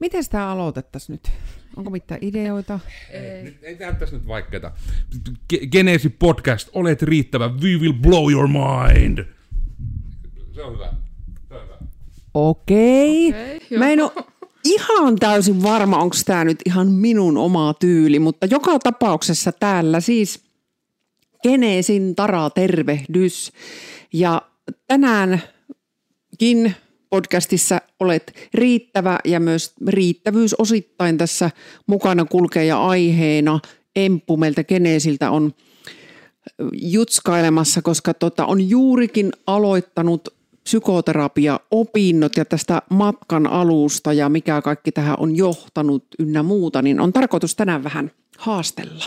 Miten sitä aloitettaisiin nyt? Onko mitään ideoita? Ei tehdä tässä nyt vaikeeta. Geneesi podcast, olet riittävä. We will blow your mind. Se on hyvä. Okei. Mä en ole ihan täysin varma, onko tämä nyt ihan minun oma tyyli, mutta joka tapauksessa täällä siis Geneesin Tara tervehdys. Ja tänäänkin podcastissa olet riittävä ja myös riittävyys osittain tässä mukana kulkee ja aiheena Emppu meiltä Geneesiltä on jutskailemassa, koska on juurikin aloittanut psykoterapiaopinnot ja tästä matkan alusta ja mikä kaikki tähän on johtanut ynnä muuta, niin on tarkoitus tänään vähän haastella.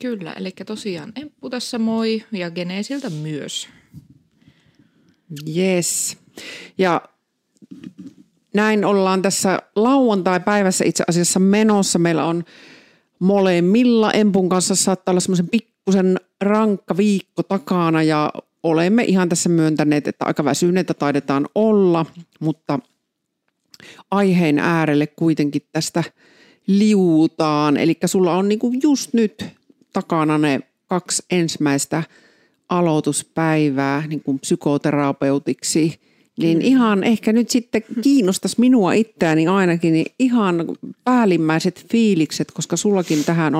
Kyllä, eli tosiaan Emppu tässä moi ja Geneesiltä myös. Yes. Ja näin ollaan tässä lauantai-päivässä itse asiassa menossa. Meillä on molemmilla Empun kanssa saattaa olla semmoisen pikkusen rankka viikko takana ja olemme ihan tässä myöntäneet, että aika väsyneitä taidetaan olla, mutta aiheen äärelle kuitenkin tästä liuutaan. Eli sulla on niinku just nyt takana ne 2 ensimmäistä aloituspäivää niinku psykoterapeutiksi. Niin ihan ehkä nyt sitten kiinnostaisi minua itseäni ainakin niin ihan päällimmäiset fiilikset, koska sullakin tähän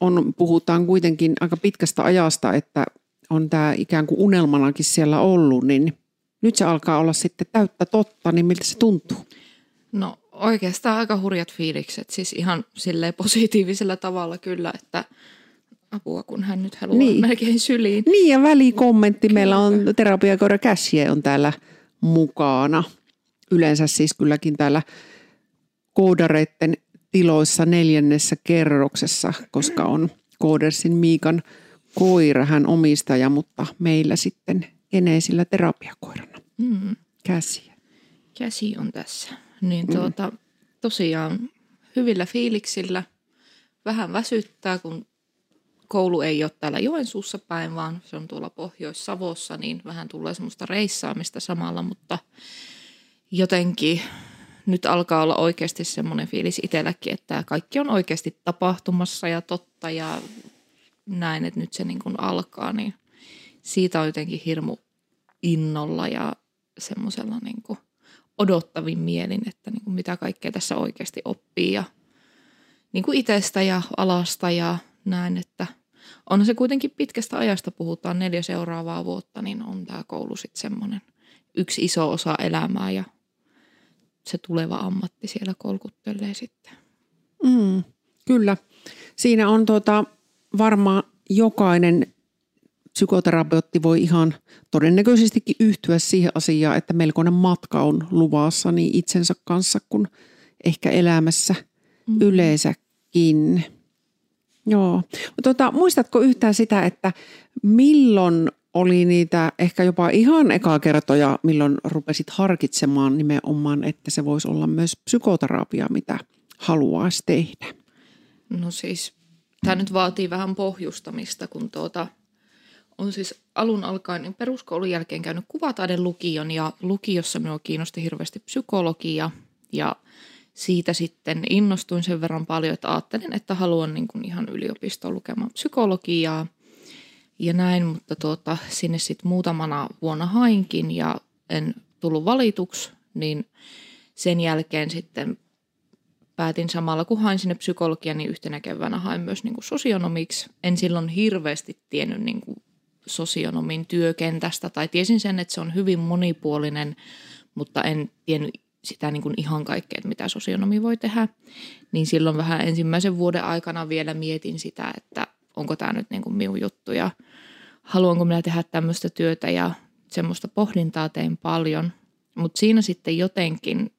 on puhutaan kuitenkin aika pitkästä ajasta, että on tämä ikään kuin unelmanakin siellä ollut, niin nyt se alkaa olla sitten täyttä totta, niin miltä se tuntuu? No oikeastaan aika hurjat fiilikset, siis ihan silleen positiivisella tavalla kyllä, että apua, kun hän nyt haluaa melkein syliin. Niin ja välikommentti, meillä on terapiakoira Käsiä on täällä mukana. Yleensä siis kylläkin täällä koodareiden tiloissa 4. kerroksessa, koska on Kodersin Miikan koira, hän omistaja, mutta meillä sitten Geneesillä terapiakoirana. Käsiä. Käsi on tässä. Niin tosiaan hyvillä fiiliksillä vähän väsyttää, kun koulu ei ole täällä Joensuussa päin, vaan se on tuolla Pohjois-Savossa, niin vähän tulee semmoista reissaamista samalla, mutta jotenkin nyt alkaa olla oikeasti semmoinen fiilis itselläkin, että kaikki on oikeasti tapahtumassa ja totta ja näin, että nyt se niin kuin alkaa, niin siitä on jotenkin hirmu innolla ja semmoisella niin kuin odottavin mielin, että niin kuin mitä kaikkea tässä oikeasti oppii ja niin kuin itsestä ja alasta ja näin, että on se kuitenkin pitkästä ajasta, puhutaan 4 seuraavaa vuotta, niin on tämä koulu sitten semmoinen yksi iso osa elämää ja se tuleva ammatti siellä kolkuttelee sitten. Kyllä. Siinä on varmaan jokainen psykoterapeutti voi ihan todennäköisestikin yhtyä siihen asiaan, että melkoinen matka on luvassa niin itsensä kanssa kuin ehkä elämässä yleensäkin. Joo. Muistatko yhtään sitä, että milloin oli niitä ehkä jopa ihan ekaa kertoja, milloin rupesit harkitsemaan nimenomaan, että se voisi olla myös psykoterapia, mitä haluaisi tehdä? No siis, tämä nyt vaatii vähän pohjustamista, kun on siis alun alkaen niin peruskoulun jälkeen käynyt kuvataiden lukion ja lukiossa minua kiinnosti hirveästi psykologia ja siitä sitten innostuin sen verran paljon, että ajattelin, että haluan niin kuin ihan yliopistoon lukemaan psykologiaa ja näin, mutta sinne sitten muutamana vuonna hainkin ja en tullut valituksi, niin sen jälkeen sitten päätin samalla, kun hain sinne psykologiaa, niin yhtenä keväänä hain myös niin kuin sosionomiksi. En silloin hirveästi tiennyt niin kuin sosionomin työkentästä tai tiesin sen, että se on hyvin monipuolinen, mutta en tiennyt sitä niin kuin ihan kaikkea, että mitä sosionomi voi tehdä, niin silloin vähän ensimmäisen vuoden aikana vielä mietin sitä, että onko tämä nyt niin kuin minun juttu ja haluanko minä tehdä tämmöistä työtä ja semmoista pohdintaa tein paljon. Mutta siinä sitten jotenkin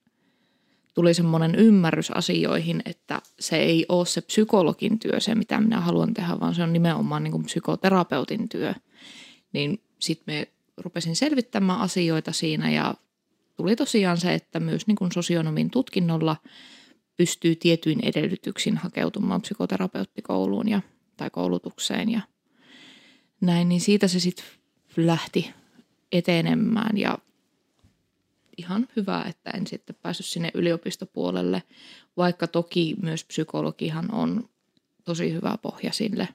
tuli semmoinen ymmärrys asioihin, että se ei ole se psykologin työ se, mitä minä haluan tehdä, vaan se on nimenomaan niin kuin psykoterapeutin työ. Niin sitten me rupesin selvittämään asioita siinä ja tuli tosiaan se, että myös niin kuin sosionomin tutkinnolla pystyy tietyin edellytyksin hakeutumaan psykoterapeuttikouluun tai koulutukseen ja näin, niin siitä se sitten lähti etenemään ja ihan hyvä, että en sitten päässyt sinne yliopistopuolelle, vaikka toki myös psykologihan on tosi hyvä pohja sille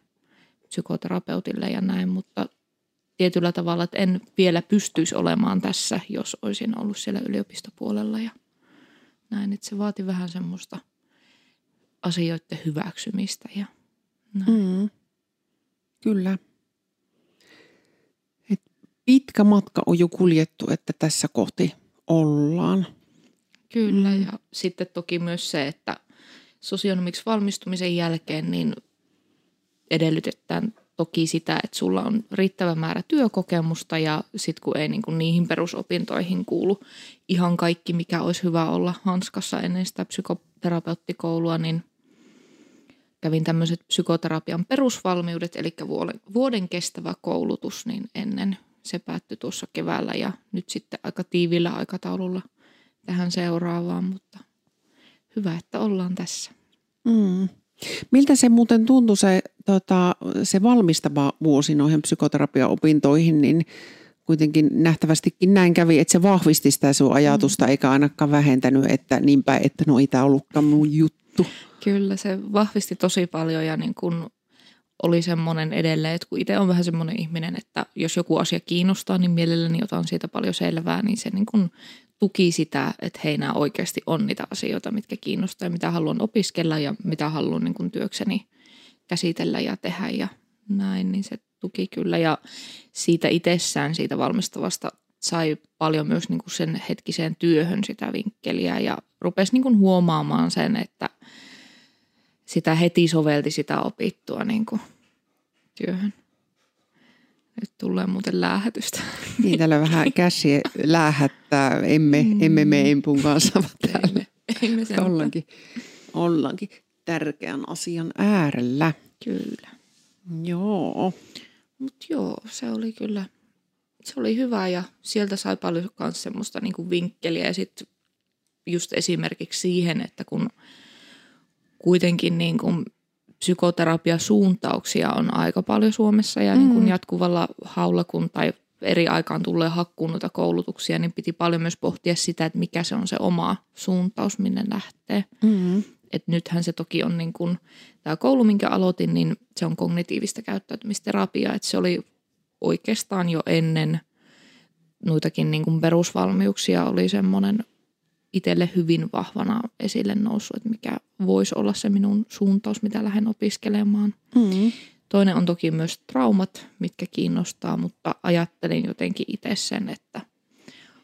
psykoterapeutille ja näin, mutta tietyllä tavalla, että en vielä pystyisi olemaan tässä, jos olisin ollut siellä yliopistopuolella ja näin, että se vaati vähän semmoista asioiden hyväksymistä ja näin. Mm, kyllä. Et pitkä matka on jo kuljettu, että tässä kohti ollaan. Kyllä, ja sitten toki myös se, että sosionomiksi valmistumisen jälkeen niin edellytetään toki sitä, että sulla on riittävä määrä työkokemusta ja sitten kun ei niin kuin niihin perusopintoihin kuulu ihan kaikki, mikä olisi hyvä olla hanskassa ennen sitä psykoterapeuttikoulua, niin kävin tämmöiset psykoterapian perusvalmiudet, eli vuoden kestävä koulutus, niin ennen se päättyi tuossa keväällä ja nyt sitten aika tiivillä aikataululla tähän seuraavaan, mutta hyvä, että ollaan tässä. Mm. Miltä se muuten tuntui se valmistava vuosi noihin psykoterapiaopintoihin, niin kuitenkin nähtävästikin näin kävi, että se vahvisti sitä sun ajatusta eikä ainakaan vähentänyt, että niinpä, että no ei tämä ollutkaan mun juttu. Kyllä, se vahvisti tosi paljon ja niin kun oli semmoinen edelleen, että kun itse on vähän semmoinen ihminen, että jos joku asia kiinnostaa, niin mielelläni otan siitä paljon selvää, niin se niin kun tuki sitä, että hei, nämä oikeasti on niitä asioita, mitkä kiinnostaa ja mitä haluan opiskella ja mitä haluan niin kun työkseni käsitellä ja tehdä ja näin, niin se tuki kyllä. Ja siitä itsessään, siitä valmistavasta sai paljon myös niin kuin sen hetkiseen työhön sitä vinkkeliä ja rupesi niin kuin huomaamaan sen, että sitä heti sovelti sitä opittua niin kuin työhön. Nyt tulee muuten läähätystä. Niin, täällä vähän käsi läähättää. Emme me Empun kanssa täällä. Emme sen. Ollaankin tärkeän asian äärellä. Kyllä. Joo. Mutta joo, se oli kyllä, se oli hyvä ja sieltä sai paljon myös semmoista niinku vinkkeliä ja sitten just esimerkiksi siihen, että kun kuitenkin niinku psykoterapiasuuntauksia on aika paljon Suomessa ja niinku jatkuvalla haulla kun tai eri aikaan tulee hakkuun noita koulutuksia, niin piti paljon myös pohtia sitä, että mikä se on se oma suuntaus, minne lähtee. Mm. Että nythän se toki on niin kuin, tämä koulu, minkä aloitin, niin se on kognitiivista käyttäytymisterapiaa. Että se oli oikeastaan jo ennen noitakin niin kuin perusvalmiuksia oli semmoinen itselle hyvin vahvana esille noussut, että mikä voisi olla se minun suuntaus, mitä lähden opiskelemaan. Mm. Toinen on toki myös traumat, mitkä kiinnostaa, mutta ajattelin jotenkin itse sen, että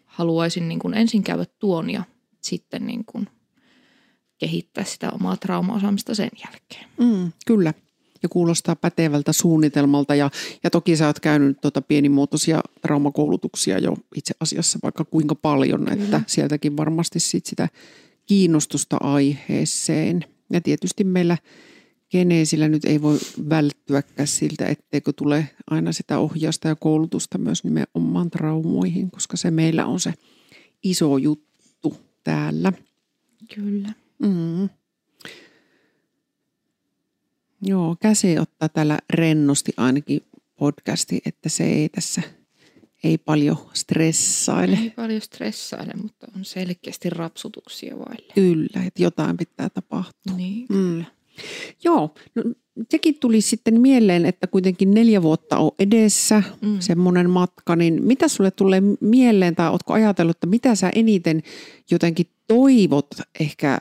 haluaisin niin kuin ensin käydä tuon ja sitten niin kuin kehittää sitä omaa trauma-osaamista sen jälkeen. Mm, kyllä. Ja kuulostaa pätevältä suunnitelmalta. Ja toki sä oot käynyt pienimuotoisia traumakoulutuksia jo itse asiassa vaikka kuinka paljon. Kyllä. Että sieltäkin varmasti sitä kiinnostusta aiheeseen. Ja tietysti meillä Geneesillä nyt ei voi välttyäkään siltä, etteikö tule aina sitä ohjausta ja koulutusta myös nimenomaan traumoihin, koska se meillä on se iso juttu täällä. Kyllä. Mm. Joo, käsi ottaa täällä rennosti ainakin podcasti, että se ei tässä, ei paljon stressaile, mutta on selkeästi rapsutuksia vaille. Kyllä, että jotain pitää tapahtua. Niin, kyllä. Joo, no, sekin tuli sitten mieleen, että kuitenkin 4 vuotta on edessä semmoinen matka, niin mitä sulle tulee mieleen tai ootko ajatellut, että mitä sä eniten jotenkin toivot ehkä,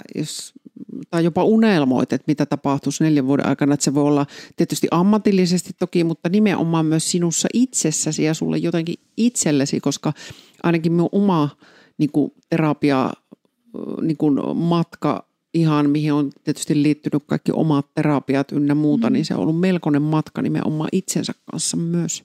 tai jopa unelmoit, että mitä tapahtuisi 4 vuoden aikana, että se voi olla tietysti ammatillisesti toki, mutta nimenomaan myös sinussa itsessäsi ja sulle jotenkin itsellesi, koska ainakin minun oma niin kuin, terapia niin kuin, matka ihan mihin on tietysti liittynyt kaikki omat terapiat ynnä muuta, niin se on ollut melkoinen matka nimenomaan itsensä kanssa myös.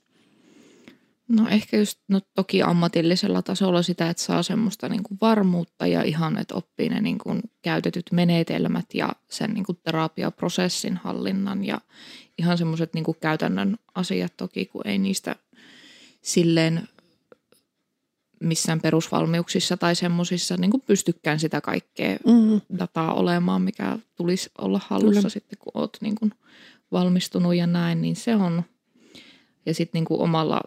No ehkä just toki ammatillisella tasolla sitä, että saa semmoista niin kuin varmuutta ja ihan, että oppii ne niin kuin käytetyt menetelmät ja sen niin kuin terapiaprosessin hallinnan ja ihan semmoiset niin kuin käytännön asiat toki, kun ei niistä silleen missään perusvalmiuksissa tai semmoisissa niin kuin pystykään sitä kaikkea dataa olemaan, mikä tulisi olla hallussa sitten, kun olet niin kuin valmistunut ja näin, niin se on. Ja sitten niin kuin omalla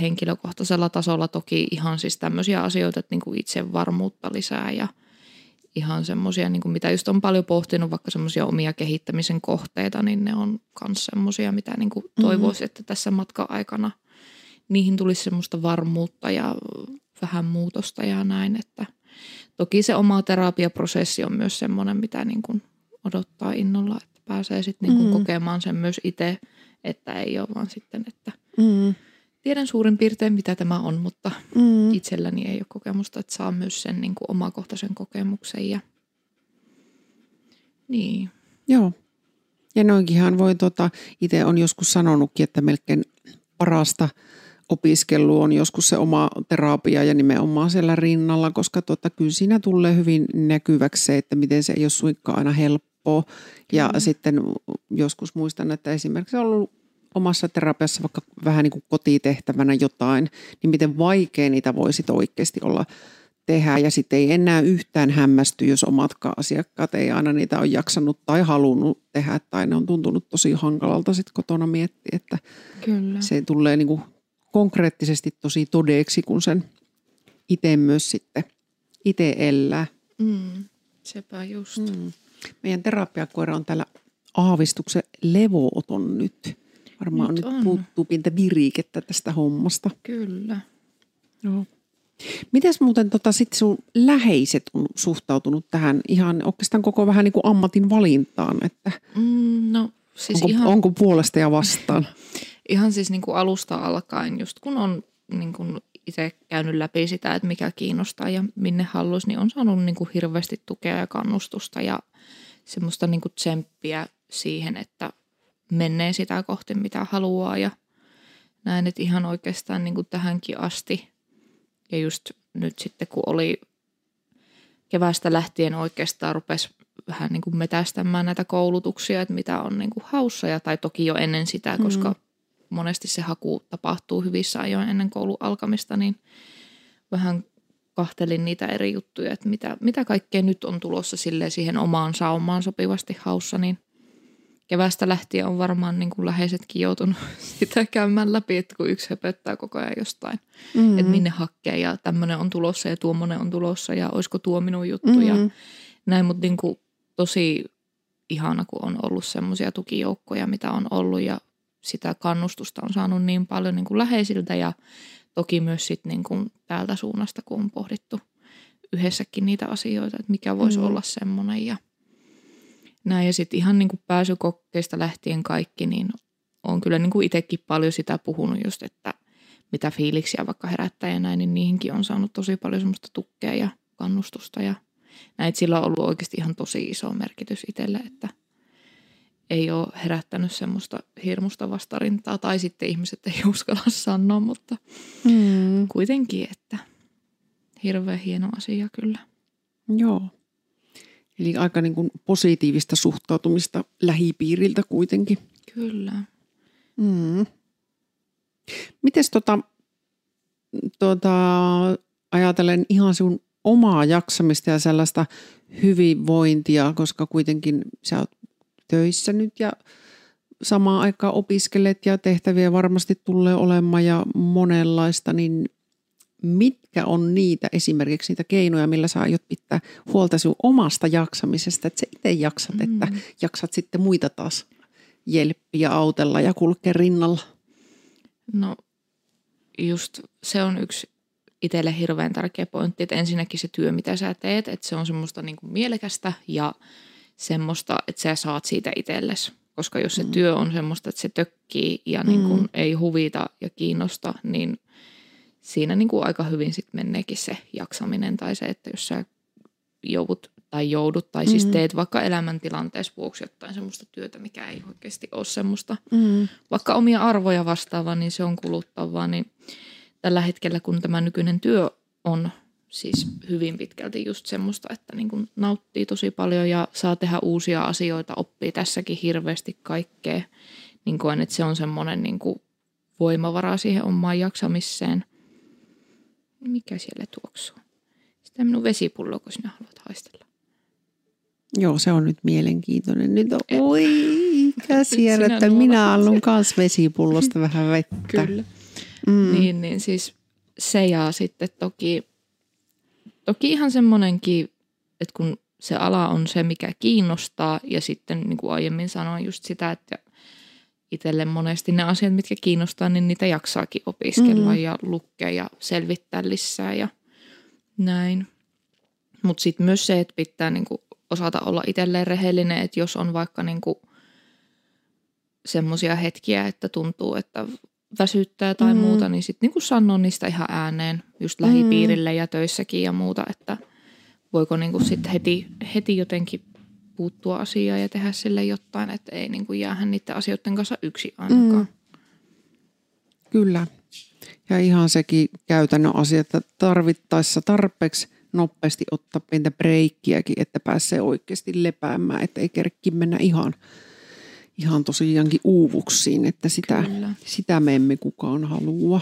henkilökohtaisella tasolla toki ihan siis tämmöisiä asioita, että niinku itsevarmuutta lisää ja ihan semmoisia, niinku mitä just on paljon pohtinut, vaikka semmoisia omia kehittämisen kohteita, niin ne on myös semmoisia, mitä niinku toivoisi, että tässä matkan aikana niihin tulisi semmoista varmuutta ja vähän muutosta ja näin, että toki se oma terapiaprosessi on myös semmoinen, mitä niinku odottaa innolla, että pääsee sitten niinku kokemaan sen myös itse, että ei ole vaan sitten, että tiedän suurin piirtein, mitä tämä on, mutta itselläni ei ole kokemusta, että saa myös sen niin kuin omakohtaisen kokemuksen. Ja... Niin. Joo. Ja noinkinhan voi, itse olen joskus sanonutkin, että melkein parasta opiskelu on joskus se oma terapia ja nimenomaan siellä rinnalla, koska kyllä siinä tulee hyvin näkyväksi se, että miten se ei ole suinkaan aina helppoa. Ja sitten joskus muistan, että esimerkiksi on ollut omassa terapiassa vaikka vähän niin kuin kotitehtävänä jotain, niin miten vaikea niitä voisi oikeasti olla tehdä. Ja sitten ei enää yhtään hämmästy, jos omatkaan asiakkaat ei aina niitä ole jaksanut tai halunnut tehdä. Tai ne on tuntunut tosi hankalalta sitten kotona miettiä, että Kyllä. se tulee niin kuin konkreettisesti tosi todeksi, kun sen itse myös sitten itse elää. Sepä just. Meidän terapiakoira on täällä aavistuksen levoton nyt. Varmaan nyt puuttuu pientä virikettä tästä hommasta. Kyllä. No. Mites muuten sitten sun läheiset on suhtautunut tähän ihan oikeastaan koko vähän niin kuin ammatin valintaan? Että no, siis onko puolesta ja vastaan? Ihan siis niin kuin alusta alkaen, just kun on niin kuin itse käynyt läpi sitä, että mikä kiinnostaa ja minne haluaisi, niin on saanut niin kuin hirveästi tukea ja kannustusta ja semmoista niin kuin tsemppiä siihen, että menee sitä kohti, mitä haluaa ja näin, että ihan oikeastaan niin kuin tähänkin asti. Ja just nyt sitten, kun oli keväästä lähtien oikeastaan rupesi vähän niin kuin metästämään näitä koulutuksia, että mitä on niin kuin haussa ja tai toki jo ennen sitä, koska monesti se haku tapahtuu hyvissä ajoin ennen koulun alkamista, niin vähän kahtelin niitä eri juttuja, että mitä kaikkea nyt on tulossa silleen siihen omaan saumaan sopivasti haussa, niin keväästä lähtien on varmaan niin kuin läheisetkin joutunut sitä käymään läpi, että kun yksi höpöttää koko ajan jostain. Että minne hakee ja tämmöinen on tulossa ja tuommoinen on tulossa ja olisiko tuo minun juttu ja näin. Mutta niin kuin tosi ihana, kun on ollut semmoisia tukijoukkoja, mitä on ollut ja sitä kannustusta on saanut niin paljon niin kuin läheisiltä ja toki myös sit niin kuin täältä suunnasta, kun on pohdittu yhdessäkin niitä asioita, että mikä voisi olla semmoinen ja näin, ja sitten ihan niin kuin pääsykokeista lähtien kaikki, niin on kyllä niin kuin itsekin paljon sitä puhunut just, että mitä fiiliksiä vaikka herättää ja näin, niin niihinkin on saanut tosi paljon semmoista tukea ja kannustusta ja näin. Sillä on ollut oikeasti ihan tosi iso merkitys itselle, että ei ole herättänyt semmoista hirmusta vastarintaa tai sitten ihmiset ei uskalla sanoa, mutta kuitenkin, että hirveän hieno asia kyllä. Joo. Eli aika niin kuin positiivista suhtautumista lähipiiriltä kuitenkin. Kyllä. Mites ajatellen ihan sinun omaa jaksamista ja sellaista hyvinvointia, koska kuitenkin sä oot töissä nyt ja samaan aikaan opiskelet ja tehtäviä varmasti tulee olemaan ja monenlaista, niin mitkä on niitä esimerkiksi niitä keinoja, millä sä aiot pitää huolta sun omasta jaksamisesta, että sä itse jaksat, että jaksat sitten muita taas jelppiä autella ja kulkea rinnalla? No just se on yksi itselle hirveän tärkeä pointti, että ensinnäkin se työ, mitä sä teet, että se on semmoista niin kuin mielekästä ja semmoista, että sä saat siitä itsellesi. Koska jos se työ on semmoista, että se tökkii ja niin kuin ei huvita ja kiinnosta, niin siinä niin kuin aika hyvin sitten meneekin se jaksaminen tai se, että jos sä joudut tai siis teet vaikka elämäntilanteessa vuoksi jotain semmoista työtä, mikä ei oikeasti ole semmoista, vaikka omia arvoja vastaavaa, niin se on kuluttavaa. Niin tällä hetkellä, kun tämä nykyinen työ on siis hyvin pitkälti just semmoista, että niin kuin nauttii tosi paljon ja saa tehdä uusia asioita, oppii tässäkin hirveästi kaikkea, niin koen, että se on semmoinen niin kuin voimavara siihen omaan jaksamiseen. Mikä siellä tuoksuu? Sitä minun vesipulloa, kun sinä haluat haistella. Joo, se on nyt mielenkiintoinen. Nyt on, oi, ikä siellä, että minä allun kanssa vesipullosta vähän vettä. Kyllä. Niin siis se ja sitten toki ihan semmoinenkin, että kun se ala on se, mikä kiinnostaa ja sitten niin kuin aiemmin sanoin just sitä, että itselle monesti ne asiat, mitkä kiinnostaa, niin niitä jaksaakin opiskella ja lukea ja selvittää lisää ja näin. Mutta sitten myös se, että pitää niinku osata olla itselleen rehellinen, että jos on vaikka niinku semmoisia hetkiä, että tuntuu, että väsyttää tai muuta, niin sitten niinku sanoo niistä ihan ääneen just lähipiirille ja töissäkin ja muuta, että voiko niinku sitten heti jotenkin puuttua asiaan ja tehdä sille jotain, että ei niinku jäähän niiden asioiden kanssa yksin ainakaan. Kyllä. Ja ihan sekin käytännön asia, että tarvittaessa tarpeeksi nopeasti ottaa pientä breikkiäkin, että pääsee oikeasti lepäämään, että ei kerki mennä ihan tosiaankin uuvuksiin, että sitä me emme kukaan halua.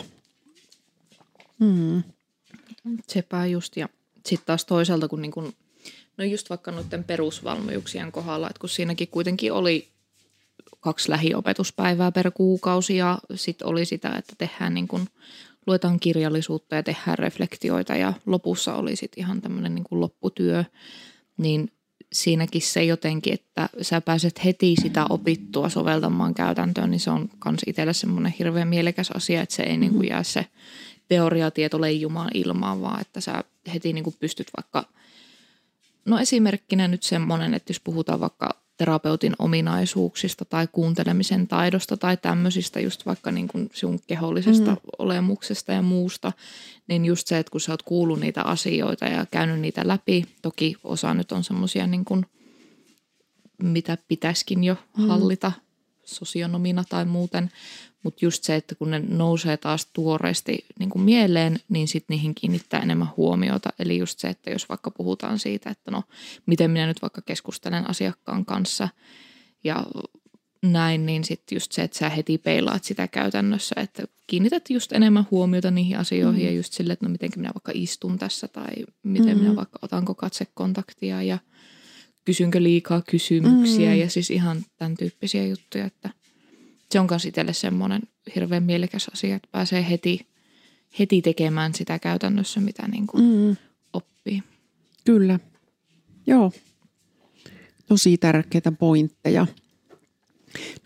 Sepä just, ja sitten taas toisaalta, kun niinku, no just vaikka noiden perusvalmiuksien kohdalla, että kun siinäkin kuitenkin oli 2 lähiopetuspäivää per kuukausi ja sitten oli sitä, että tehdään niin kuin luetaan kirjallisuutta ja tehdään reflektioita ja lopussa oli sitten ihan tämmöinen niin kuin lopputyö, niin siinäkin se jotenkin, että sä pääset heti sitä opittua soveltamaan käytäntöön, niin se on kans itselle semmoinen hirveän mielekäs asia, että se ei niin kuin jää se teoriatieto leijumaan ilmaan, vaan että sä heti niin kuin pystyt vaikka, no esimerkkinä nyt semmoinen, että jos puhutaan vaikka terapeutin ominaisuuksista tai kuuntelemisen taidosta tai tämmöisistä just vaikka niin kuin sinun kehollisesta olemuksesta ja muusta, niin just se, että kun sä oot kuullut niitä asioita ja käynyt niitä läpi, toki osa nyt on semmoisia niin kuin mitä pitäisikin jo hallita sosionomina tai muuten, mutta just se, että kun ne nousee taas tuoreesti niin kuin mieleen, niin sitten niihin kiinnittää enemmän huomiota. Eli just se, että jos vaikka puhutaan siitä, että no miten minä nyt vaikka keskustelen asiakkaan kanssa ja näin, niin sitten just se, että sä heti peilaat sitä käytännössä, että kiinnität just enemmän huomiota niihin asioihin ja just sille, että no miten minä vaikka istun tässä tai miten minä vaikka otanko katsekontaktia ja kysynkö liikaa kysymyksiä ja siis ihan tämän tyyppisiä juttuja, että se on myös itselle semmoinen hirveän mielekäs asia, että pääsee heti tekemään sitä käytännössä, mitä niin kuin oppii. Kyllä, joo. Tosi tärkeitä pointteja.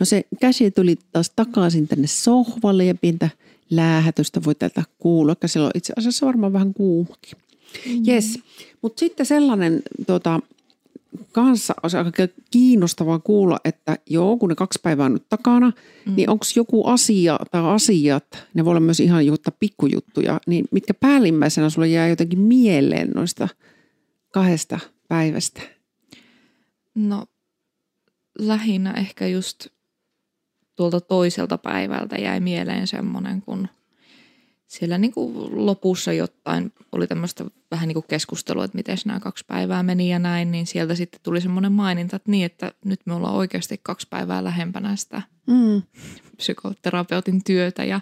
No se käsi tuli taas takaisin tänne sohvalle ja pientä läähätystä voi täältä kuulla, koska siellä on itse asiassa varmaan vähän kuumakin. Jes, mutta sitten sellainen kanssa olisi aika kiinnostavaa kuulla, että joo, kun ne 2 päivää on nyt takana, niin onko joku asia tai asiat, ne voi olla myös ihan jotain pikkujuttuja, niin mitkä päällimmäisenä sulle jää jotenkin mieleen noista 2 päivästä? No lähinnä ehkä just tuolta toiselta päivältä jäi mieleen semmoinen, kun siellä niin kuin lopussa jotain oli tämmöistä vähän niin kuin keskustelua, että miten nämä 2 päivää meni ja näin, niin sieltä sitten tuli semmoinen maininta, että niin, että nyt me ollaan oikeasti 2 päivää lähempänä sitä psykoterapeutin työtä ja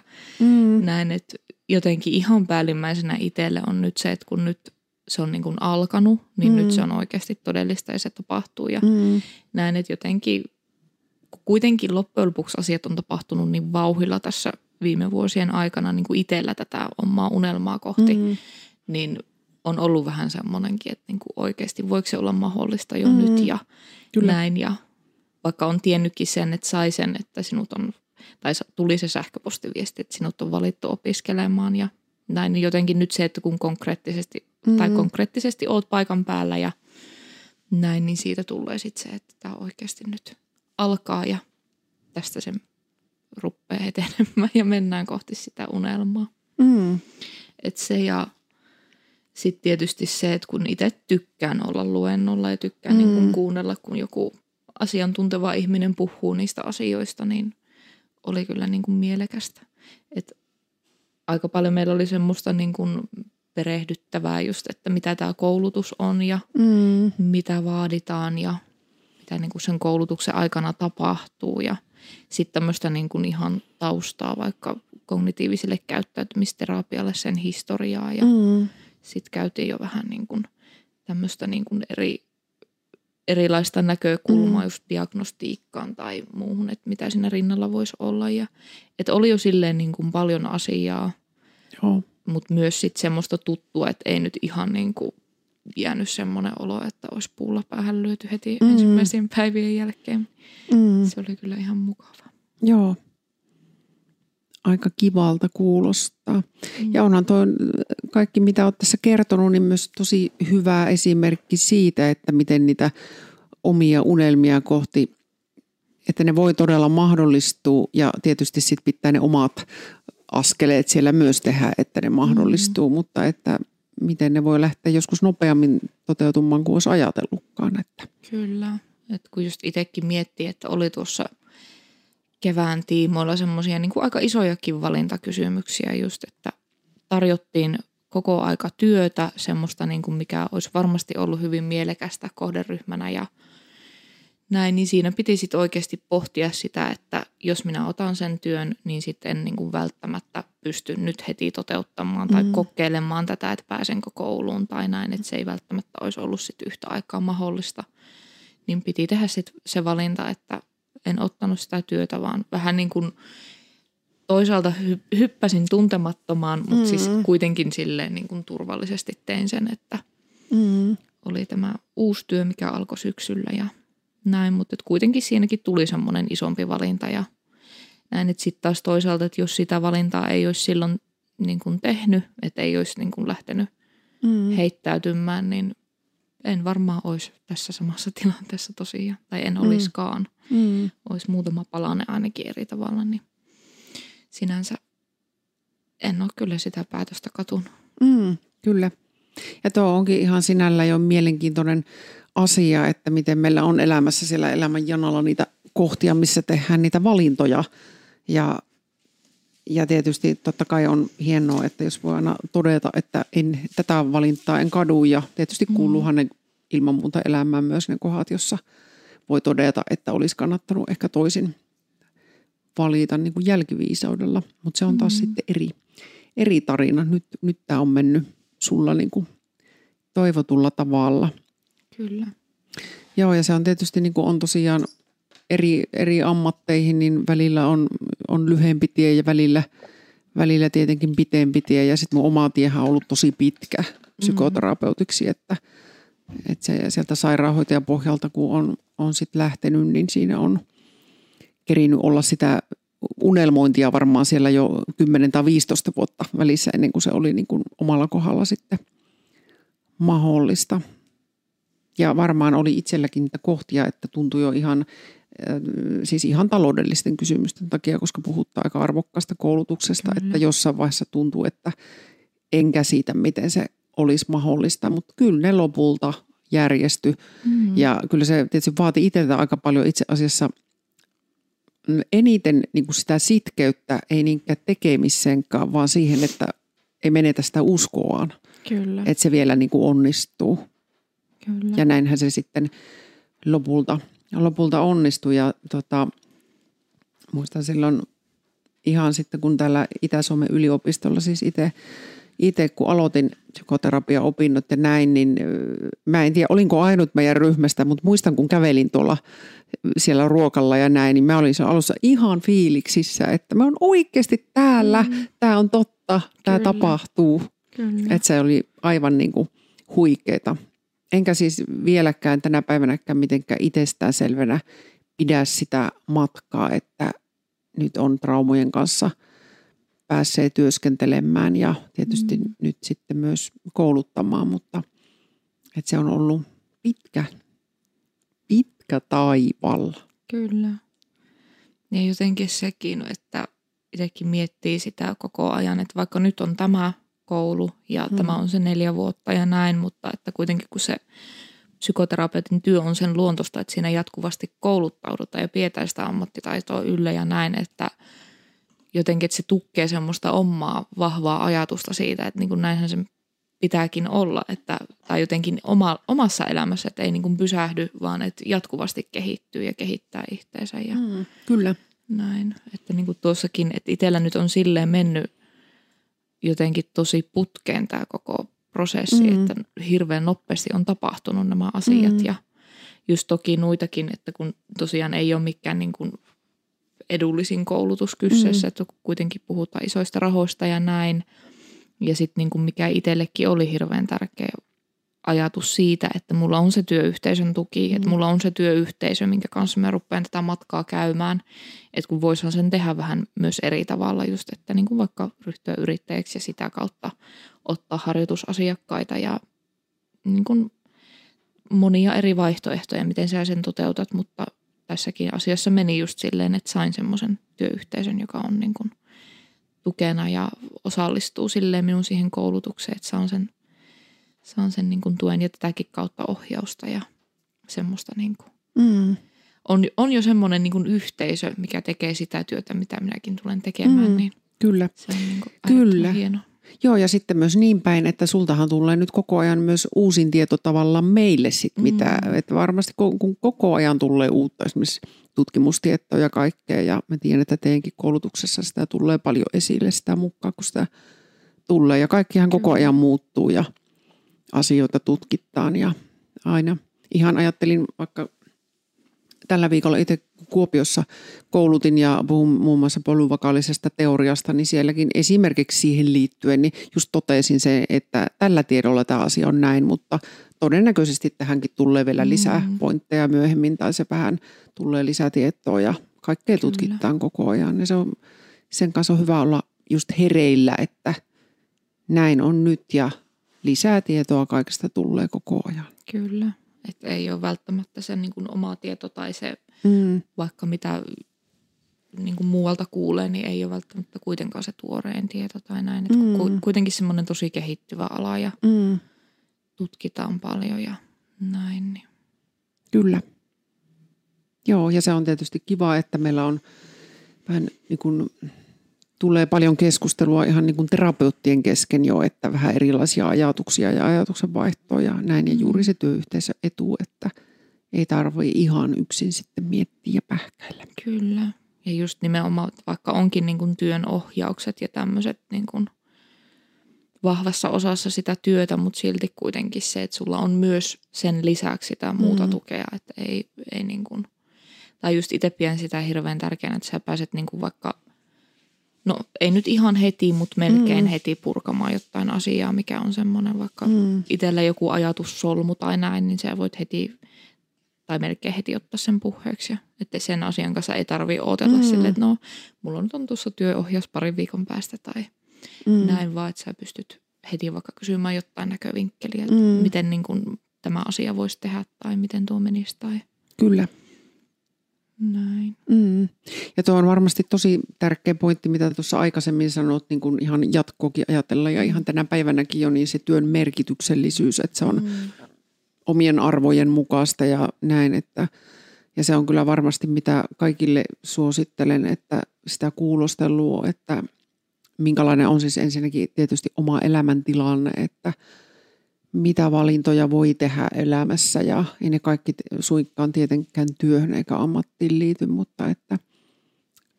näin, että jotenkin ihan päällimmäisenä itselle on nyt se, että kun nyt se on niin kuin alkanut, niin nyt se on oikeasti todellista ja se tapahtuu ja näin, että jotenkin kuitenkin loppujen lopuksi asiat on tapahtunut niin vauhdilla tässä viime vuosien aikana niin kuin itsellä tätä omaa unelmaa kohti, niin on ollut vähän semmoinenkin, että niin kuin oikeasti voiko se olla mahdollista jo nyt ja kyllä. Näin. Ja vaikka on tiennytkin sen, että sai sen, että sinut on, tai tuli se sähköpostiviesti, että sinut on valittu opiskelemaan ja näin. Niin jotenkin nyt se, että kun konkreettisesti tai konkreettisesti oot paikan päällä ja näin, niin siitä tulee sitten se, että tämä oikeasti nyt alkaa ja tästä sen rupeaa etenemään ja mennään kohti sitä unelmaa. Että se ja sitten tietysti se, että kun itse tykkään olla luennolla ja tykkään niin kun kuunnella, kun joku asiantunteva ihminen puhuu niistä asioista, niin oli kyllä niin kun mielekästä. Et aika paljon meillä oli semmoista niin kun perehdyttävää just, että mitä tämä koulutus on ja mitä vaaditaan ja mitä niin kun sen koulutuksen aikana tapahtuu ja sitten tämmöistä niin kuin ihan taustaa vaikka kognitiiviselle käyttäytymisterapialle, sen historiaa ja sitten käytiin jo vähän niin kuin tämmöistä niin kuin eri, erilaista näkökulmaa just diagnostiikkaan tai muuhun, että mitä siinä rinnalla voisi olla. Ja, että oli jo silleen niin kuin paljon asiaa, mutta myös sitten semmoista tuttua, että ei nyt ihan niin kuin jäänyt semmoinen olo, että olisi puulla päähän lyöty heti ensimmäisen päivien jälkeen. Se oli kyllä ihan mukava. Joo. Aika kivalta kuulostaa. Ja onhan tuo kaikki, mitä olet tässä kertonut, niin myös tosi hyvä esimerkki siitä, että miten niitä omia unelmia kohti, että ne voi todella mahdollistua ja tietysti sit pitää ne omat askeleet siellä myös tehdä, että ne mahdollistuu, mutta että miten ne voi lähteä joskus nopeammin toteutumaan kuin olisi ajatellutkaan. Että. Kyllä, että kun just itsekin miettii, että oli tuossa kevään tiimoilla semmoisia niin kuin aika isojakin valintakysymyksiä just, että tarjottiin koko aika työtä, semmoista niin kuin mikä olisi varmasti ollut hyvin mielekästä kohderyhmänä ja näin, niin siinä piti sitten oikeasti pohtia sitä, että jos minä otan sen työn, niin sitten en niin kuin välttämättä pysty nyt heti toteuttamaan tai kokeilemaan tätä, että pääsenkö kouluun tai näin, että se ei välttämättä olisi ollut sitten yhtä aikaa mahdollista, niin piti tehdä sitten se valinta, että en ottanut sitä työtä, vaan vähän niin kuin toisaalta hyppäsin tuntemattomaan, mutta siis kuitenkin silleen niin kuin turvallisesti tein sen, että oli tämä uusi työ, mikä alkoi syksyllä ja näin. Mutta kuitenkin siinäkin tuli semmoinen isompi valinta ja näin, että sitten taas toisaalta, että jos sitä valintaa ei olisi silloin niin kuin tehnyt, että ei olisi niin kuin lähtenyt heittäytymään, niin en varmaan olisi tässä samassa tilanteessa tosiaan, tai en olisikaan. Olisi muutama palanen ainakin eri tavalla, niin sinänsä en ole kyllä sitä päätöstä katunut. Kyllä. Ja tuo onkin ihan sinällä jo mielenkiintoinen asia, että miten meillä on elämässä siellä elämän janalla niitä kohtia, missä tehdään niitä valintoja. Ja tietysti totta kai on hienoa, että jos voi aina todeta, että tätä valintaa en kadu. Ja tietysti kuuluuhan ne ilman muuta elämään myös ne kohdat, jossa voi todeta, että olisi kannattanut ehkä toisin valita niin kuin jälkiviisaudella. Mutta se on taas sitten eri tarina. Nyt tämä on mennyt sulla niin kuin toivotulla tavalla. Kyllä. Joo, ja se on tietysti niin kuin on tosiaan eri ammatteihin, niin välillä on lyhyempi tie ja välillä tietenkin pitempi tie. Ja sitten mun oma tiehän on ollut tosi pitkä psykoterapeutiksi, että se sieltä sairaanhoitajan pohjalta, kun on sitten lähtenyt, niin siinä on kerinyt olla sitä unelmointia varmaan siellä jo 10 tai 15 vuotta välissä, ennen kuin se oli niin kuin omalla kohdalla sitten mahdollista. Ja varmaan oli itselläkin niitä kohtia, että tuntui jo ihan taloudellisten kysymysten takia, koska puhuttaa aika arvokkaasta koulutuksesta, että jossain vaiheessa tuntuu, että en käsitä, miten se olisi mahdollista, mutta kyllä ne lopulta järjestyi. Ja kyllä se tietysti vaati itseltä aika paljon itse asiassa eniten niin kuin sitä sitkeyttä, ei niinkään tekemiseenkaan, vaan siihen, että ei menetä sitä uskoaan, kyllä, että se vielä niin kuin onnistuu. Kyllä. Ja näinhän se sitten lopulta onnistui ja muistan silloin ihan sitten kun täällä Itä-Suomen yliopistolla siis itse kun aloitin psykoterapiaopinnot ja näin, niin mä en tiedä olinko ainut meidän ryhmästä, mutta muistan kun kävelin tuolla siellä ruokalla ja näin, niin mä olin siellä alussa ihan fiiliksissä, että mä oon oikeasti täällä, tää on totta, tää tapahtuu. Että se oli aivan niin kuin huikeeta. Enkä siis vieläkään tänä päivänäkään mitenkään itsestäänselvänä pidä sitä matkaa, että nyt on traumojen kanssa pääsee työskentelemään ja tietysti nyt sitten myös kouluttamaan, mutta että se on ollut pitkä taivalla. Kyllä. Ja jotenkin sekin, että itsekin miettii sitä koko ajan, että vaikka nyt on tämä koulu ja tämä on se 4 vuotta ja näin, mutta että kuitenkin kun se psykoterapeutin työ on sen luontosta, että siinä jatkuvasti kouluttaudutaan ja pidetään sitä ammattitaitoa yllä ja näin, että jotenkin että se tukkee semmoista omaa vahvaa ajatusta siitä, että niin kuin näinhän sen pitääkin olla, että, tai jotenkin omassa elämässä, että ei niin kuin pysähdy, vaan että jatkuvasti kehittyy ja kehittää itseensä ja kyllä näin, että niin kuin tuossakin, että itsellä nyt on silleen mennyt jotenkin tosi putkeen tämä koko prosessi, että hirveän nopeasti on tapahtunut nämä asiat ja just toki noitakin, että kun tosiaan ei ole mikään niin kuin edullisin koulutus kyseessä, että kuitenkin puhutaan isoista rahoista ja näin. Ja sitten niin kuin mikä itsellekin oli hirveän tärkeä ajatus siitä, että mulla on se työyhteisön tuki, että mulla on se työyhteisö, minkä kanssa mä rupean tätä matkaa käymään. Että kun voisin sen tehdä vähän myös eri tavalla just, että niin kuin vaikka ryhtyä yrittäjäksi ja sitä kautta ottaa harjoitusasiakkaita ja niin kuin monia eri vaihtoehtoja, miten sä sen toteutat, mutta tässäkin asiassa meni just silleen, että sain semmoisen työyhteisön, joka on niin kuin tukena ja osallistuu silleen minun siihen koulutukseen, että saan sen niin kuin tuen ja tätäkin kautta ohjausta ja semmoista niin kuin. On jo semmoinen niin kuin yhteisö, mikä tekee sitä työtä, mitä minäkin tulen tekemään, niin kyllä. Se on niin kuin kyllä. Hieno. Joo, ja sitten myös niin päin, että sultahan tulee nyt koko ajan myös uusin tieto tavallaan meille sitten mitä. Että varmasti kun koko ajan tulee uutta esimerkiksi tutkimustietoa ja kaikkea, ja mä tiedän, että teidänkin koulutuksessa sitä tulee paljon esille sitä mukaan, kun sitä tulee. Ja kaikkihan koko ajan muuttuu ja asioita tutkittaan ja aina. Ihan ajattelin vaikka tällä viikolla itse Kuopiossa koulutin ja puhun muun muassa polyvakaalisesta teoriasta, niin sielläkin esimerkiksi siihen liittyen niin just totesin sen, että tällä tiedolla tämä asia on näin, mutta todennäköisesti tähänkin tulee vielä lisää pointteja myöhemmin tai se vähän tulee lisätietoa ja kaikkea tutkitaan koko ajan. Ja se on, sen kanssa on hyvä olla just hereillä, että näin on nyt ja lisää tietoa kaikesta tulee koko ajan. Kyllä. Että ei ole välttämättä se niin kuin oma tieto tai se vaikka mitä niin kuin muualta kuulee, niin ei ole välttämättä kuitenkaan se tuoreen tieto tai näin. Että kuitenkin semmoinen tosi kehittyvä ala ja tutkitaan paljon ja näin. Niin. Kyllä. Joo, ja se on tietysti kiva, että meillä on vähän niin kuin tulee paljon keskustelua ihan niin kuin terapeuttien kesken jo, että vähän erilaisia ajatuksia ja ajatuksenvaihtoja ja näin. Ja juuri se työyhteisön etu, että ei tarvitse ihan yksin sitten miettiä ja pähkäillä. Kyllä. Ja just nimenomaan, vaikka onkin niin kuin työn ohjaukset ja tämmöiset niin kuin vahvassa osassa sitä työtä, mutta silti kuitenkin se, että sulla on myös sen lisäksi sitä muuta tukea, että ei niin kuin, tai just itse pidän sitä hirveän tärkeänä, että sä pääset niin kuin vaikka no ei nyt ihan heti, mutta melkein heti purkamaan jotain asiaa, mikä on semmoinen vaikka itsellä joku ajatussolmu tai näin, niin sä voit heti tai melkein heti ottaa sen puheeksi. Että sen asian kanssa ei tarvitse odotella silleen, että no mulla nyt on tuossa työohjaus parin viikon päästä tai näin vaan, että sä pystyt heti vaikka kysymään jotain näkövinkkeliä, että miten niin kun tämä asia voisi tehdä tai miten tuo menisi tai kyllä. Näin. Ja tuo on varmasti tosi tärkeä pointti, mitä tuossa aikaisemmin sanot, niin kuin ihan jatkoakin ajatella ja ihan tänä päivänäkin jo, niin se työn merkityksellisyys, että se on omien arvojen mukaista ja näin. Että, ja se on kyllä varmasti, mitä kaikille suosittelen, että sitä kuulostelua, että minkälainen on siis ensinnäkin tietysti oma elämäntilanne, että mitä valintoja voi tehdä elämässä ja ei ne kaikki suinkaan tietenkään työhön eikä ammattiin liity, mutta että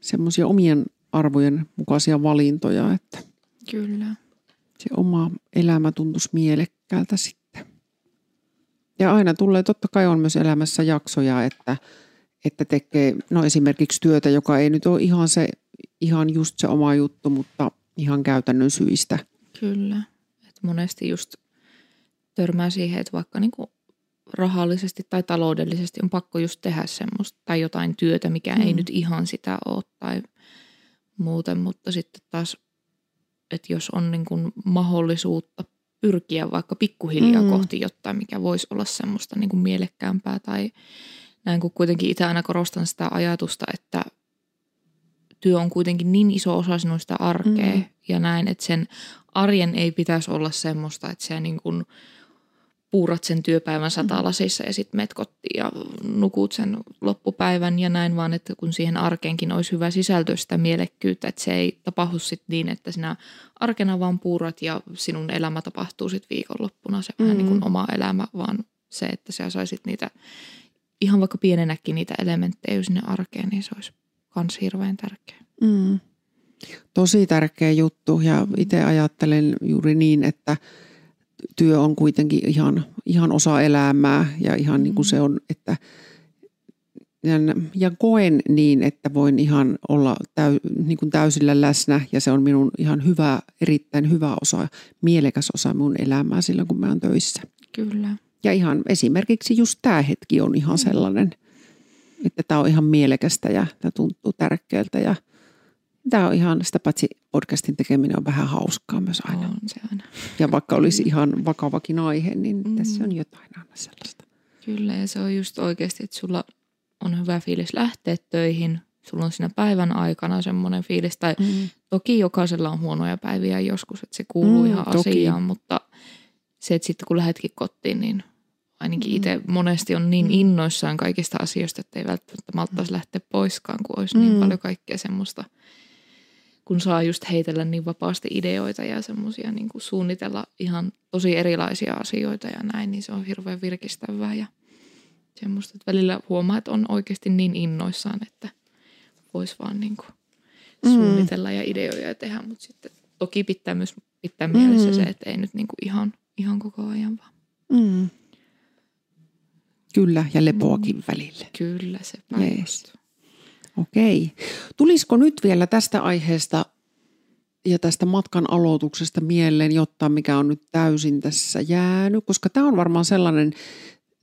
semmoisia omien arvojen mukaisia valintoja, että kyllä. Se oma elämä tuntuisi mielekkäältä sitten. Ja aina tulee, totta kai on myös elämässä jaksoja, että tekee no esimerkiksi työtä, joka ei nyt ole ihan just se oma juttu, mutta ihan käytännön syistä. Kyllä, että monesti just törmää siihen, että vaikka niin kuin rahallisesti tai taloudellisesti on pakko just tehdä semmoista tai jotain työtä, mikä ei nyt ihan sitä ole tai muuten, mutta sitten taas, että jos on niin kuin mahdollisuutta pyrkiä vaikka pikkuhiljaa kohti jotain, mikä voisi olla semmoista niin kuin mielekkäämpää tai näin, kun kuitenkin itse aina korostan sitä ajatusta, että työ on kuitenkin niin iso osa sinun sitä arkea ja näin, että sen arjen ei pitäisi olla semmoista, että sä niin kuin puurat sen työpäivän 100 lasissa ja sitten menet kotiin ja nukut sen loppupäivän ja näin, vaan että kun siihen arkeenkin olisi hyvä sisältöä sitä mielekkyyttä, että se ei tapahdu sitten niin, että sinä arkena vaan puurat ja sinun elämä tapahtuu sitten viikonloppuna, se vähän niin kuin oma elämä, vaan se, että sä saisit niitä, ihan vaikka pienenäkin niitä elementtejä jo sinne arkeen, niin se olisi kans hirveän tärkeä. Tosi tärkeä juttu ja itse ajattelen juuri niin, että työ on kuitenkin ihan osa elämää ja ihan niin kuin se on, että ja koen niin, että voin ihan olla niin kuin täysillä läsnä ja se on minun ihan hyvä, erittäin hyvä osa, mielekäs osa minun elämää silloin, kun mä oon töissä. Kyllä. Ja ihan esimerkiksi just tämä hetki on ihan sellainen, että tämä on ihan mielekästä ja tämä tuntuu tärkeältä ja tämä on ihan, sitä paitsi podcastin tekeminen on vähän hauskaa myös aina. On se aina. Ja vaikka olisi ihan vakavakin aihe, niin tässä on jotain aina sellaista. Kyllä ja se on just oikeasti, että sulla on hyvä fiilis lähteä töihin. Sulla on siinä päivän aikana semmoinen fiilis. Tai toki jokaisella on huonoja päiviä joskus, että se kuuluu ihan asiaan. Mutta se, että sitten kun lähdetkin kotiin, niin ainakin itse monesti on niin innoissaan kaikista asioista, että ei välttämättä malttaisi lähteä poiskaan, kun olisi niin paljon kaikkea semmoista. Kun saa just heitellä niin vapaasti ideoita ja semmoisia, niin kuin suunnitella ihan tosi erilaisia asioita ja näin, niin se on hirveän virkistävää ja semmoista, että välillä huomaa, että on oikeasti niin innoissaan, että voisi vaan niin kuin suunnitella ja ideoja ja tehdä. Mutta sitten toki pitää myös pitää mielessä se, että ei nyt niin kuin ihan koko ajan vaan. Kyllä, ja lepoakin välillä. Kyllä, se päivästä. Okei. Tulisiko nyt vielä tästä aiheesta ja tästä matkan aloituksesta mieleen jotain, mikä on nyt täysin tässä jäänyt? Koska tämä on varmaan sellainen...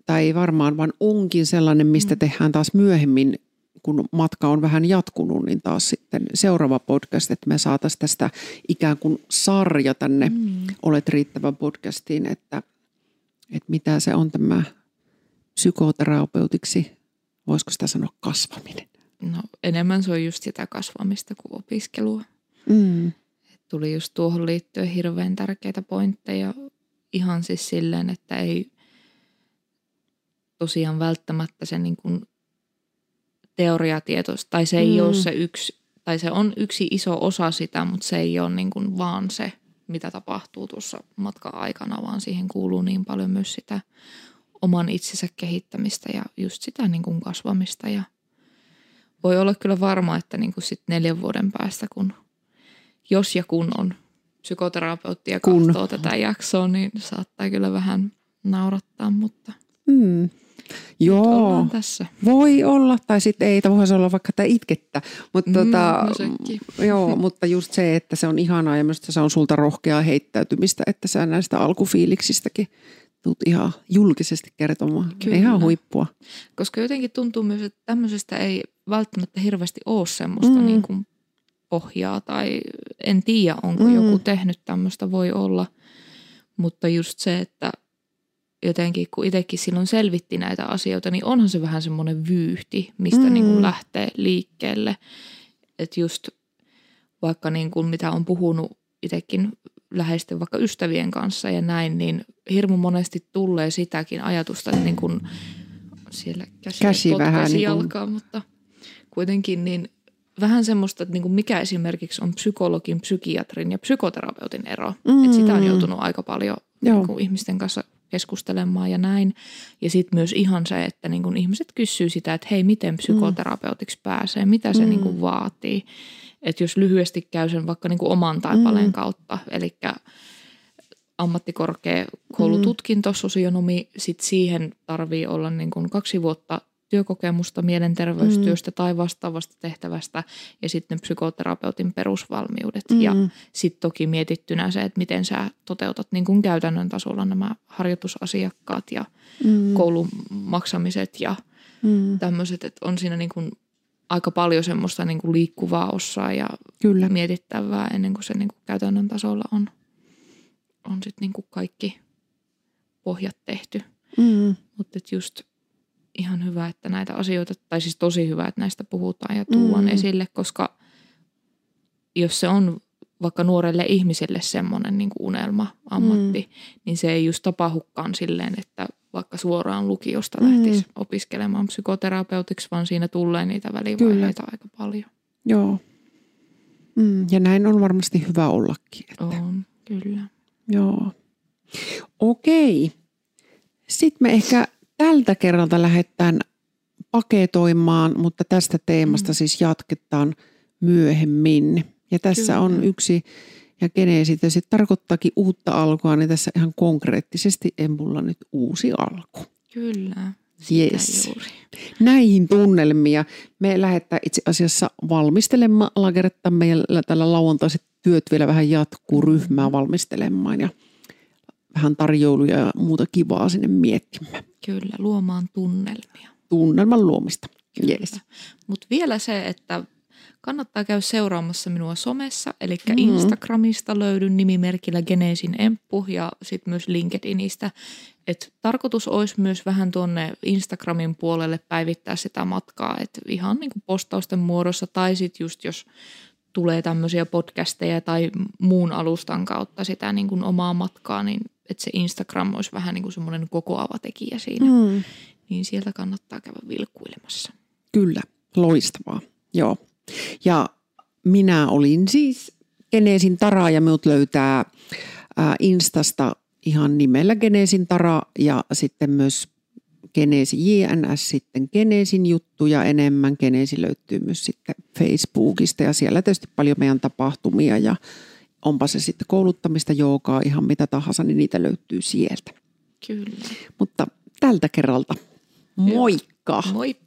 Tai ei varmaan, vaan onkin sellainen, mistä tehdään taas myöhemmin, kun matka on vähän jatkunut, niin taas sitten seuraava podcast, että me saataisiin tästä ikään kuin sarja tänne Olet riittävä -podcastiin, että mitä se on tämä psykoterapeutiksi, voisiko sitä sanoa kasvaminen? No enemmän se on just sitä kasvamista kuin opiskelua. Tuli just tuohon liittyen hirveän tärkeitä pointteja ihan siis silleen, että ei... Tosiaan välttämättä se niin kuin teoriatietoista, tai se ei ole se yksi, tai se on yksi iso osa sitä, mutta se ei ole niin kuin vaan se, mitä tapahtuu tuossa matkan aikana, vaan siihen kuuluu niin paljon myös sitä oman itsensä kehittämistä ja just sitä niin kuin kasvamista. Ja voi olla kyllä varma, että niin kuin sit 4 vuoden päästä, kun jos ja kun on psykoterapeutti ja katsoo tätä jaksoa, niin saattaa kyllä vähän naurattaa, mutta... Joo, voi olla, tai sitten ei, tai voisi olla vaikka tämä itkettä, mutta, joo, mutta just se, että se on ihanaa ja myös se on sulta rohkeaa heittäytymistä, että sä näistä alkufiiliksistäkin tulet ihan julkisesti kertomaan, ihan huippua. Koska jotenkin tuntuu myös, että tämmöisestä ei välttämättä hirveästi ole semmoista niin kuin pohjaa tai en tiedä, onko joku tehnyt tämmöistä, voi olla, mutta just se, että jotenkin, kun itsekin silloin selvitti näitä asioita, niin onhan se vähän semmoinen vyyhti, mistä niin kuin lähtee liikkeelle. Että just vaikka niin kuin mitä on puhunut itsekin läheisten vaikka ystävien kanssa ja näin, niin hirmu monesti tulee sitäkin ajatusta, että niin kuin siellä käsi potkaisi jalkaa, niin kuin... mutta kuitenkin niin vähän semmoista, että niin kuin mikä esimerkiksi on psykologin, psykiatrin ja psykoterapeutin ero. Että sitä on joutunut aika paljon niin kuin ihmisten kanssa keskustelemaan ja näin. Ja sitten myös ihan se, että niin kun ihmiset kysyy sitä, että hei, miten psykoterapeutiksi pääsee, mitä se niin kun vaatii. Että jos lyhyesti käy sen vaikka niin kun oman taipaleen kautta, eli ammattikorkeakoulututkinto, sosionomi, sitten siihen tarvii olla niin kun 2 vuotta työkokemusta mielenterveystyöstä tai vastaavasta tehtävästä ja sitten psykoterapeutin perusvalmiudet. Ja sitten toki mietittynä se, että miten sä toteutat niin kuin käytännön tasolla nämä harjoitusasiakkaat ja koulun maksamiset ja tämmöiset, että on siinä niin kuin aika paljon semmoista niin kuin liikkuvaa osaa ja mietittävää ennen kuin se niin kuin käytännön tasolla on sitten niin kuin kaikki pohjat tehty. Mutta just... Ihan hyvä, että näitä asioita, tai siis tosi hyvä, että näistä puhutaan ja tuodaan esille, koska jos se on vaikka nuorelle ihmiselle semmoinen niin kuin unelma, ammatti, niin se ei just tapahdukaan silleen, että vaikka suoraan lukiosta lähtisi opiskelemaan psykoterapeutiksi, vaan siinä tulee niitä välivaiheita aika paljon. Joo. Ja näin on varmasti hyvä ollakin. Että... On, kyllä. Joo. Okei. Sitten me ehkä... Tältä kerralta lähdetään paketoimaan, mutta tästä teemasta siis jatketaan myöhemmin. Ja tässä on yksi Ja Geneesin, se tarkoittaakin uutta alkua, niin tässä ihan konkreettisesti Empulla nyt uusi alku. Kyllä. Yes. Näihin tunnelmia. Me lähdetään itse asiassa valmistelemaan alakertamme ja tällä lauantaiset työt vielä vähän jatkuu ryhmää valmistelemaan ja vähän tarjouluja ja muuta kivaa sinne miettimään. Kyllä, luomaan tunnelmia. Tunnelman luomista. Yes. Mutta vielä se, että kannattaa käydä seuraamassa minua somessa, eli Instagramista löydyn nimimerkillä Geneesin Emppu ja sitten myös LinkedInistä. Et tarkoitus olisi myös vähän tuonne Instagramin puolelle päivittää sitä matkaa, että ihan niin kuin postausten muodossa tai sitten just jos tulee tämmöisiä podcasteja tai muun alustan kautta sitä niin kuin omaa matkaa, niin että se Instagram olisi vähän niin kuin semmoinen kokoava tekijä siinä. Niin sieltä kannattaa käydä vilkuilemassa. Kyllä, loistavaa, joo. Ja minä olin siis Geneesin Tara ja minut löytää Instasta ihan nimellä Geneesin Tara ja sitten myös Geneesin JNS, sitten Geneesin juttuja enemmän. Geneesi löytyy myös sitten Facebookista ja siellä tietysti paljon meidän tapahtumia ja onpa se sitten kouluttamista, joogaa, ihan mitä tahansa, niin niitä löytyy sieltä. Kyllä. Mutta tältä kerralta moikka! Moikka!